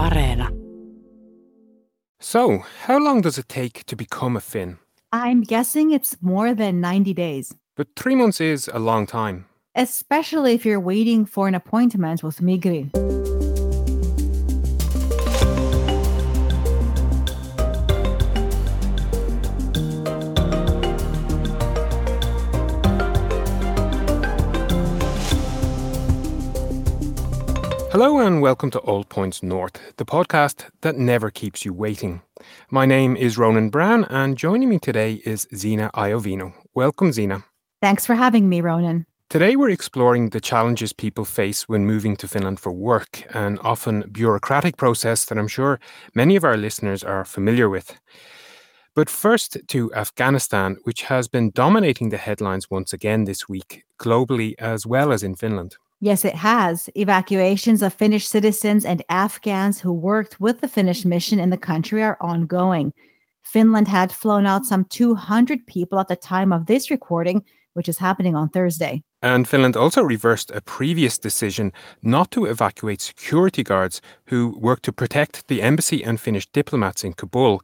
Areena. So, how long does it take to become a Finn? I'm guessing it's more than 90 days. But 3 months is a long time. Especially if you're waiting for an appointment with Migri. Hello and welcome to All Points North, the podcast that never keeps you waiting. My name is Ronan Brown and joining me today is Zena Iovino. Welcome, Zena. Thanks for having me, Ronan. Today we're exploring the challenges people face when moving to Finland for work, an often bureaucratic process that I'm sure many of our listeners are familiar with. But first to Afghanistan, which has been dominating the headlines once again this week, globally as well as in Finland. Yes, it has. Evacuations of Finnish citizens and Afghans who worked with the Finnish mission in the country are ongoing. Finland had flown out some 200 people at the time of this recording, which is happening on Thursday. And Finland also reversed a previous decision not to evacuate security guards who worked to protect the embassy and Finnish diplomats in Kabul.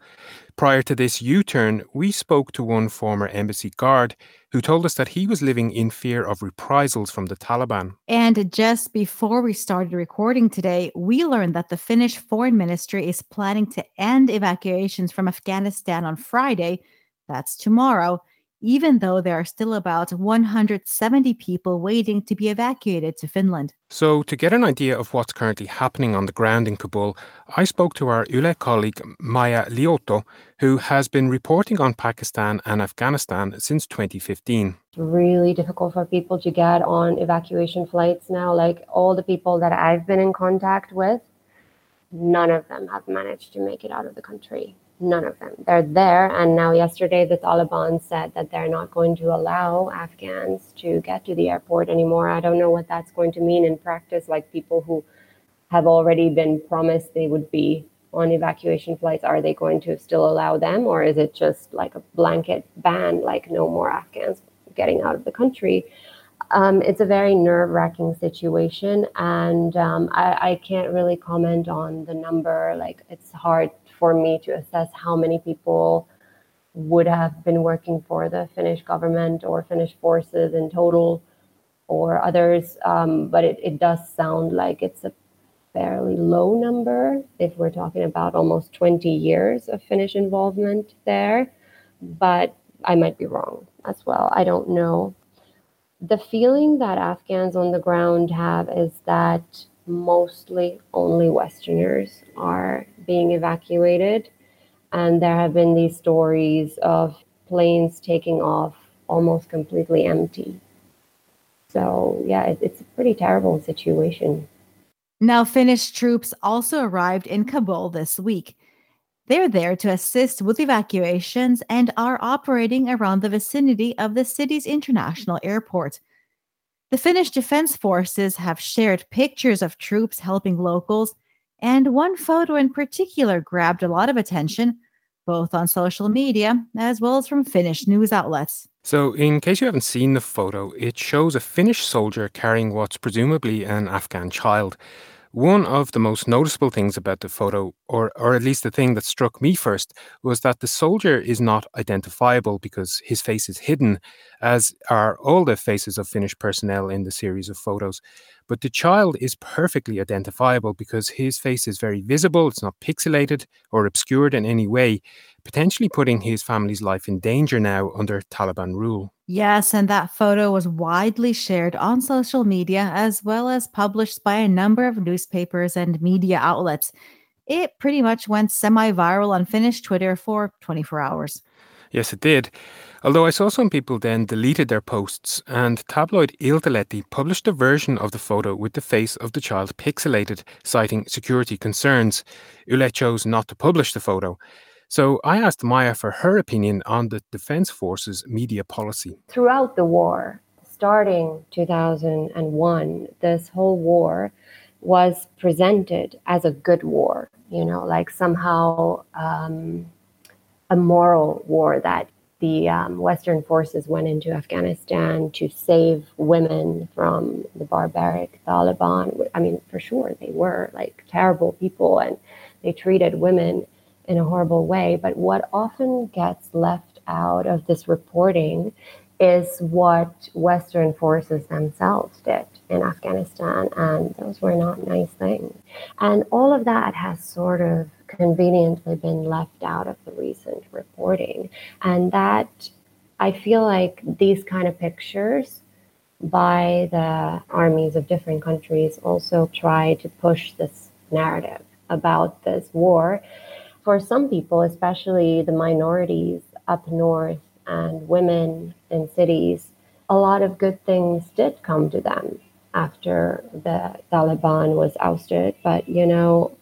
Prior to this U-turn, we spoke to one former embassy guard who told us that he was living in fear of reprisals from the Taliban. And just before we started recording today, we learned that the Finnish Foreign Ministry is planning to end evacuations from Afghanistan on Friday, that's tomorrow, even though there are still about 170 people waiting to be evacuated to Finland. So to get an idea of what's currently happening on the ground in Kabul, I spoke to our Yle colleague Maya Liuto, who has been reporting on Pakistan and Afghanistan since 2015. It's really difficult for people to get on evacuation flights now. Like all the people that I've been in contact with, none of them have managed to make it out of the country. None of them. They're there. And now yesterday, the Taliban said that they're not going to allow Afghans to get to the airport anymore. I don't know what that's going to mean in practice. Like people who have already been promised they would be on evacuation flights, are they going to still allow them? Or is it just like a blanket ban, like no more Afghans getting out of the country? It's a very nerve-wracking situation. And I can't really comment on the number. Like it's hard for me to assess how many people would have been working for the Finnish government or Finnish forces in total or others. But it does sound like it's a fairly low number if we're talking about almost 20 years of Finnish involvement there. But I might be wrong as well. I don't know. The feeling that Afghans on the ground have is that mostly only Westerners are being evacuated. And there have been these stories of planes taking off almost completely empty. So, yeah, it's a pretty terrible situation. Now, Finnish troops also arrived in Kabul this week. They're there to assist with evacuations and are operating around the vicinity of the city's international airport. The Finnish Defense Forces have shared pictures of troops helping locals, and one photo in particular grabbed a lot of attention, both on social media as well as from Finnish news outlets. So, in case you haven't seen the photo, it shows a Finnish soldier carrying what's presumably an Afghan child. One of the most noticeable things about the photo, or at least the thing that struck me first, was that the soldier is not identifiable because his face is hidden, as are all the faces of Finnish personnel in the series of photos. But the child is perfectly identifiable because his face is very visible, it's not pixelated or obscured in any way, potentially putting his family's life in danger now under Taliban rule. Yes, and that photo was widely shared on social media as well as published by a number of newspapers and media outlets. It pretty much went semi-viral on Finnish Twitter for 24 hours. Yes, it did. Although I saw some people then deleted their posts, and tabloid Ilta-Lehti published a version of the photo with the face of the child pixelated, citing security concerns. Yle chose not to publish the photo. So I asked Maya for her opinion on the Defense Forces media policy. Throughout the war, starting 2001, this whole war was presented as a good war, you know, like somehow a moral war that the the Western forces went into Afghanistan to save women from the barbaric Taliban. I mean, for sure, they were like terrible people and they treated women in a horrible way. But what often gets left out of this reporting is what Western forces themselves did in Afghanistan. And those were not nice things. And all of that has sort of conveniently been left out of the recent reporting. And that, I feel like these kind of pictures by the armies of different countries also try to push this narrative about this war. For some people, especially the minorities up north and women in cities, a lot of good things did come to them after the Taliban was ousted. But, you know,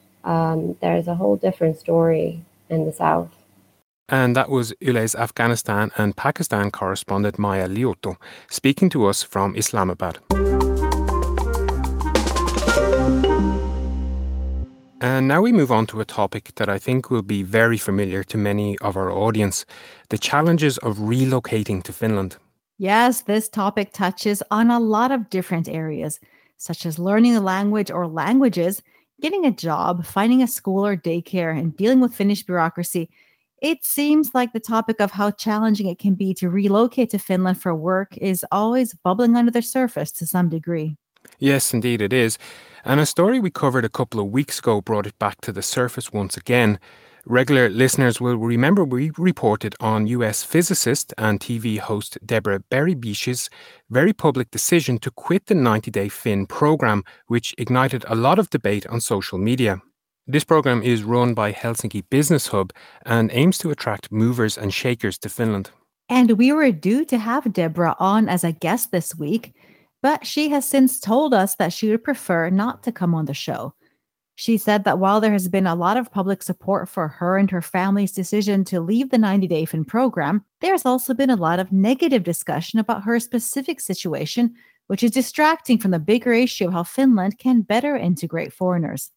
there's a whole different story in the South. And that was Yle's Afghanistan and Pakistan correspondent Maya Liuto speaking to us from Islamabad. And now we move on to a topic that I think will be very familiar to many of our audience, the challenges of relocating to Finland. Yes, this topic touches on a lot of different areas, such as learning the language or languages, getting a job, finding a school or daycare, and dealing with Finnish bureaucracy. It seems like the topic of how challenging it can be to relocate to Finland for work is always bubbling under the surface to some degree. Yes, indeed it is. And a story we covered a couple of weeks ago brought it back to the surface once again. Regular listeners will remember we reported on US physicist and TV host Deborah Berry-Beesh's very public decision to quit the 90-Day Finn program, which ignited a lot of debate on social media. This program is run by Helsinki Business Hub and aims to attract movers and shakers to Finland. And we were due to have Deborah on as a guest this week, but she has since told us that she would prefer not to come on the show. She said that while there has been a lot of public support for her and her family's decision to leave the 90-Day Finn program, there's also been a lot of negative discussion about her specific situation, which is distracting from the bigger issue of how Finland can better integrate foreigners.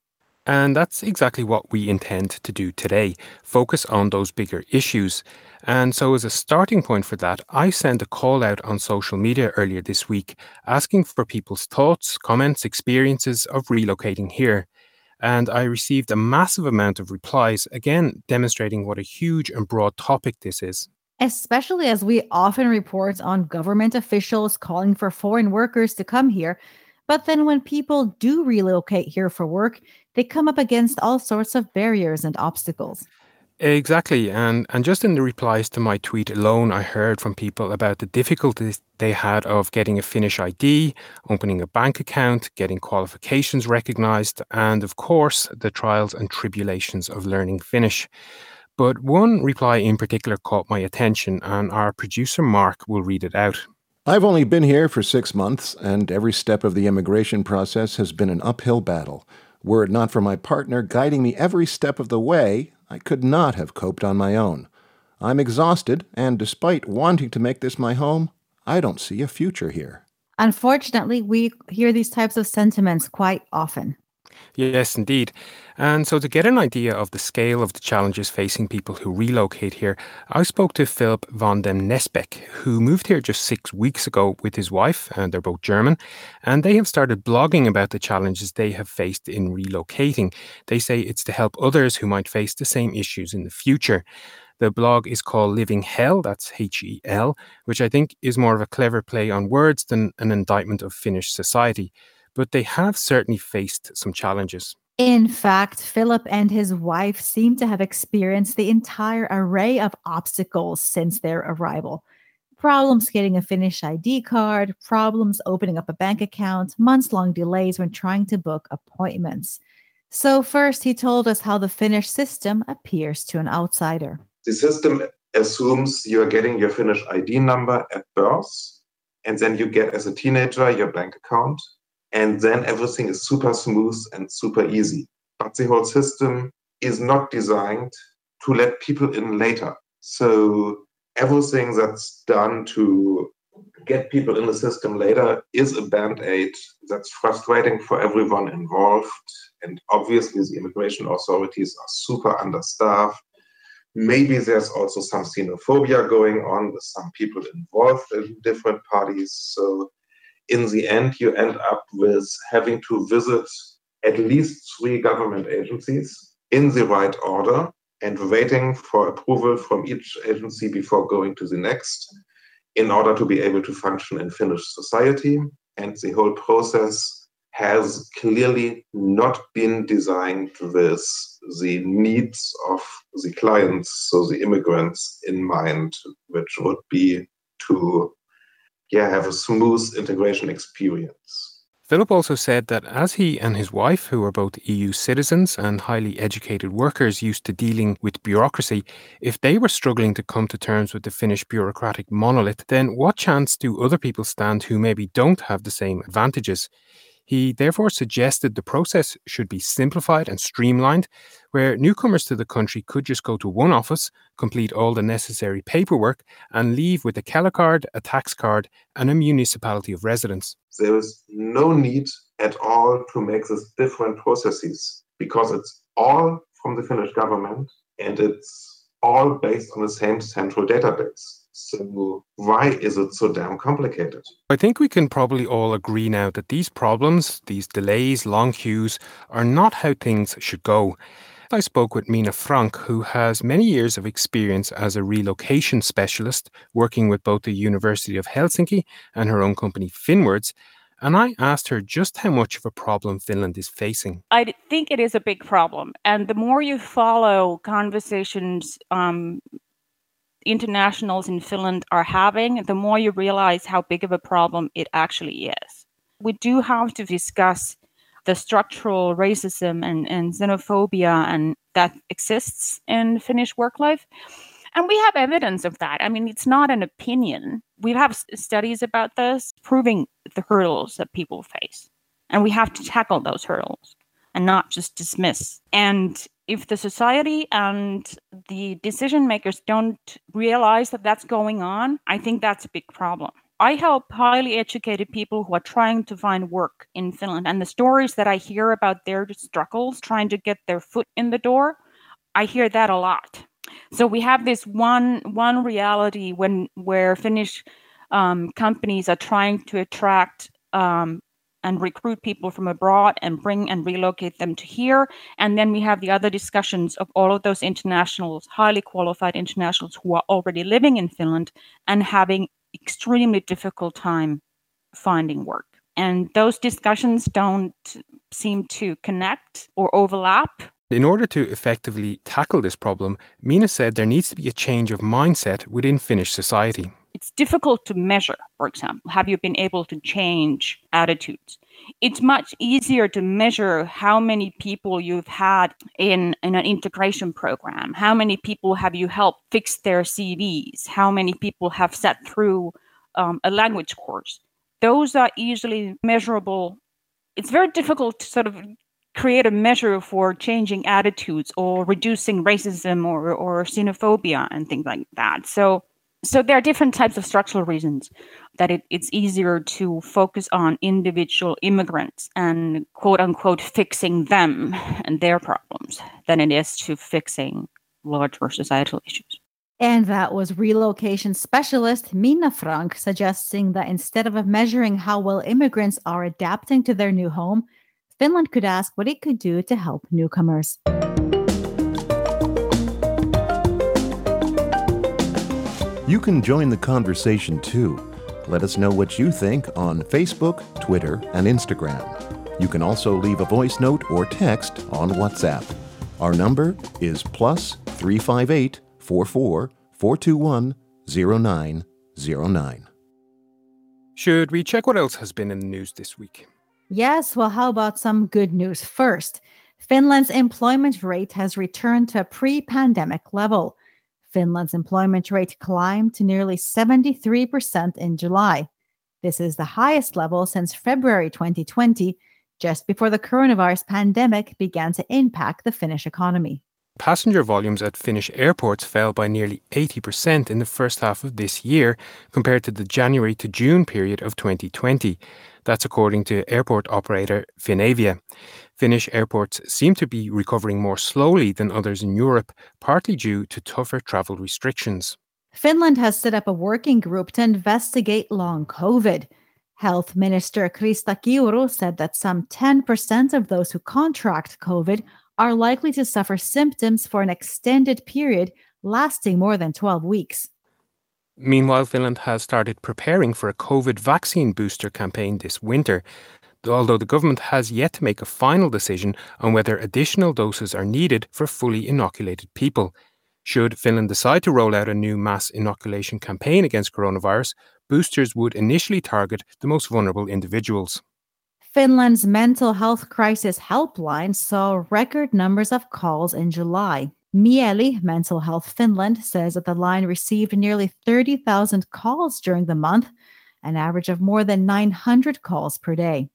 And that's exactly what we intend to do today, focus on those bigger issues. And so as a starting point for that, I sent a call out on social media earlier this week, asking for people's thoughts, comments, experiences of relocating here. And I received a massive amount of replies, again, demonstrating what a huge and broad topic this is. Especially as we often report on government officials calling for foreign workers to come here. But then when people do relocate here for work, they come up against all sorts of barriers and obstacles. Exactly. And just in the replies to my tweet alone, I heard from people about the difficulties they had of getting a Finnish ID, opening a bank account, getting qualifications recognized, and of course, the trials and tribulations of learning Finnish. But one reply in particular caught my attention, and our producer Mark will read it out. I've only been here for 6 months, and every step of the immigration process has been an uphill battle. Were it not for my partner guiding me every step of the way, I could not have coped on my own. I'm exhausted, and despite wanting to make this my home, I don't see a future here. Unfortunately, we hear these types of sentiments quite often. Yes, indeed. And so to get an idea of the scale of the challenges facing people who relocate here, I spoke to Philip von dem Nesbeck, who moved here just 6 weeks ago with his wife, and they're both German, and they have started blogging about the challenges they have faced in relocating. They say it's to help others who might face the same issues in the future. The blog is called Living Hell, that's H-E-L, which I think is more of a clever play on words than an indictment of Finnish society. But they have certainly faced some challenges. In fact, Philip and his wife seem to have experienced the entire array of obstacles since their arrival. Problems getting a Finnish ID card, problems opening up a bank account, months-long delays when trying to book appointments. So first, he told us how the Finnish system appears to an outsider. The system assumes you're getting your Finnish ID number at birth, and then you get, as a teenager, your bank account. And then everything is super smooth and super easy. But the whole system is not designed to let people in later. So everything that's done to get people in the system later is a band-aid that's frustrating for everyone involved. And obviously the immigration authorities are super understaffed. Maybe there's also some xenophobia going on with some people involved in different parties. So in the end, you end up with having to visit at least 3 government agencies in the right order and waiting for approval from each agency before going to the next in order to be able to function in Finnish society. And the whole process has clearly not been designed with the needs of the clients, so the immigrants, in mind, which would be to have a smooth integration experience. Philip also said that as he and his wife, who are both EU citizens and highly educated workers used to dealing with bureaucracy, if they were struggling to come to terms with the Finnish bureaucratic monolith, then what chance do other people stand who maybe don't have the same advantages? He therefore suggested the process should be simplified and streamlined, where newcomers to the country could just go to one office, complete all the necessary paperwork, and leave with a Kela card, a tax card, and a municipality of residence. There is no need at all to make these different processes because it's all from the Finnish government and it's all based on the same central database. So why is it so damn complicated? I think we can probably all agree now that these problems, these delays, long queues, are not how things should go. I spoke with Mina Frank, who has many years of experience as a relocation specialist, working with both the University of Helsinki and her own company FinWords, and I asked her just how much of a problem Finland is facing. I think it is a big problem, and the more you follow conversations internationals in Finland are having, the more you realize how big of a problem it actually is. We do have to discuss the structural racism and xenophobia and that exists in Finnish work life. And we have evidence of that. I mean, it's not an opinion. We have studies about this proving the hurdles that people face. And we have to tackle those hurdles and not just dismiss. And if the society and the decision makers don't realize that that's going on, I think that's a big problem. I help highly educated people who are trying to find work in Finland. And the stories that I hear about their struggles, trying to get their foot in the door, I hear that a lot. So we have this one reality where Finnish companies are trying to attract and recruit people from abroad and bring and relocate them to here. And then we have the other discussions of all of those internationals, highly qualified internationals who are already living in Finland and having extremely difficult time finding work. And those discussions don't seem to connect or overlap. In order to effectively tackle this problem, Mina said there needs to be a change of mindset within Finnish society. It's difficult to measure, for example, have you been able to change attitudes? It's much easier to measure how many people you've had in an integration program. How many people have you helped fix their CVs? How many people have sat through a language course? Those are easily measurable. It's very difficult to sort of create a measure for changing attitudes or reducing racism or xenophobia and things like that. So there are different types of structural reasons that it's easier to focus on individual immigrants and quote unquote fixing them and their problems than it is to fixing larger societal issues. And that was relocation specialist Mina Frank suggesting that instead of measuring how well immigrants are adapting to their new home, Finland could ask what it could do to help newcomers. You can join the conversation too. Let us know what you think on Facebook, Twitter, and Instagram. You can also leave a voice note or text on WhatsApp. Our number is +358 44 421 0909. Should we check what else has been in the news this week? Yes, well, how about some good news first? Finland's employment rate has returned to a pre-pandemic level. Finland's employment rate climbed to nearly 73% in July. This is the highest level since February 2020, just before the coronavirus pandemic began to impact the Finnish economy. Passenger volumes at Finnish airports fell by nearly 80% in the first half of this year compared to the January to June period of 2020. That's according to airport operator Finavia. Finnish airports seem to be recovering more slowly than others in Europe, partly due to tougher travel restrictions. Finland has set up a working group to investigate long COVID. Health Minister Krista Kiuru said that some 10% of those who contract COVID are likely to suffer symptoms for an extended period lasting more than 12 weeks. Meanwhile, Finland has started preparing for a COVID vaccine booster campaign this winter, although the government has yet to make a final decision on whether additional doses are needed for fully inoculated people. Should Finland decide to roll out a new mass inoculation campaign against coronavirus, boosters would initially target the most vulnerable individuals. Finland's mental health crisis helpline saw record numbers of calls in July. Mieli, Mental Health Finland, says that the line received nearly 30,000 calls during the month, an average of more than 900 calls per day.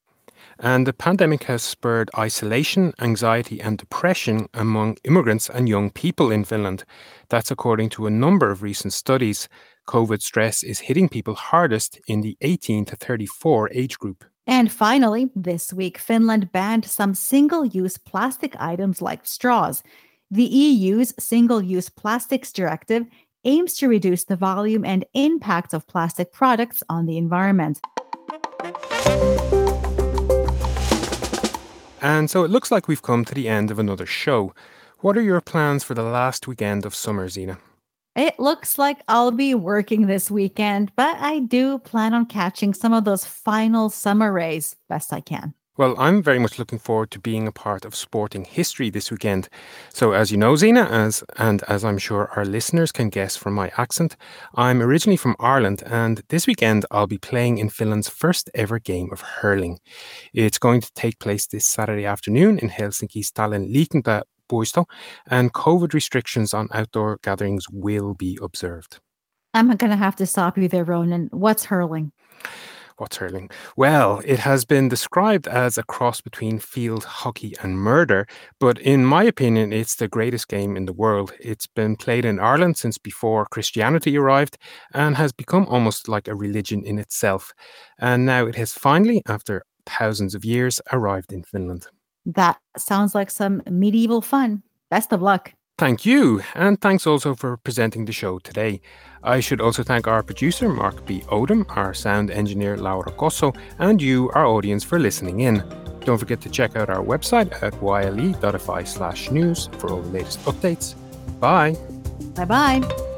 And the pandemic has spurred isolation, anxiety and depression among immigrants and young people in Finland. That's according to a number of recent studies. COVID stress is hitting people hardest in the 18 to 34 age group. And finally, this week, Finland banned some single-use plastic items like straws. The EU's Single-Use Plastics Directive aims to reduce the volume and impact of plastic products on the environment. And so it looks like we've come to the end of another show. What are your plans for the last weekend of summer, Zena? It looks like I'll be working this weekend, but I do plan on catching some of those final summer rays best I can. Well, I'm very much looking forward to being a part of sporting history this weekend. So as you know, Zena, as I'm sure our listeners can guess from my accent, I'm originally from Ireland, and this weekend I'll be playing in Finland's first ever game of hurling. It's going to take place this Saturday afternoon in Helsinki Staadionin Lähikenttäpuisto, and COVID restrictions on outdoor gatherings will be observed. I'm going to have to stop you there, Ronan. What's hurling? What's hurling? Well, it has been described as a cross between field hockey and murder, but in my opinion, it's the greatest game in the world. It's been played in Ireland since before Christianity arrived and has become almost like a religion in itself. And now it has finally, after thousands of years, arrived in Finland. That sounds like some medieval fun. Best of luck. Thank you, and thanks also for presenting the show today. I should also thank our producer, Mark B. Odom, our sound engineer, Laura Koso, and you, our audience, for listening in. Don't forget to check out our website at yle.fi/news for all the latest updates. Bye. Bye-bye.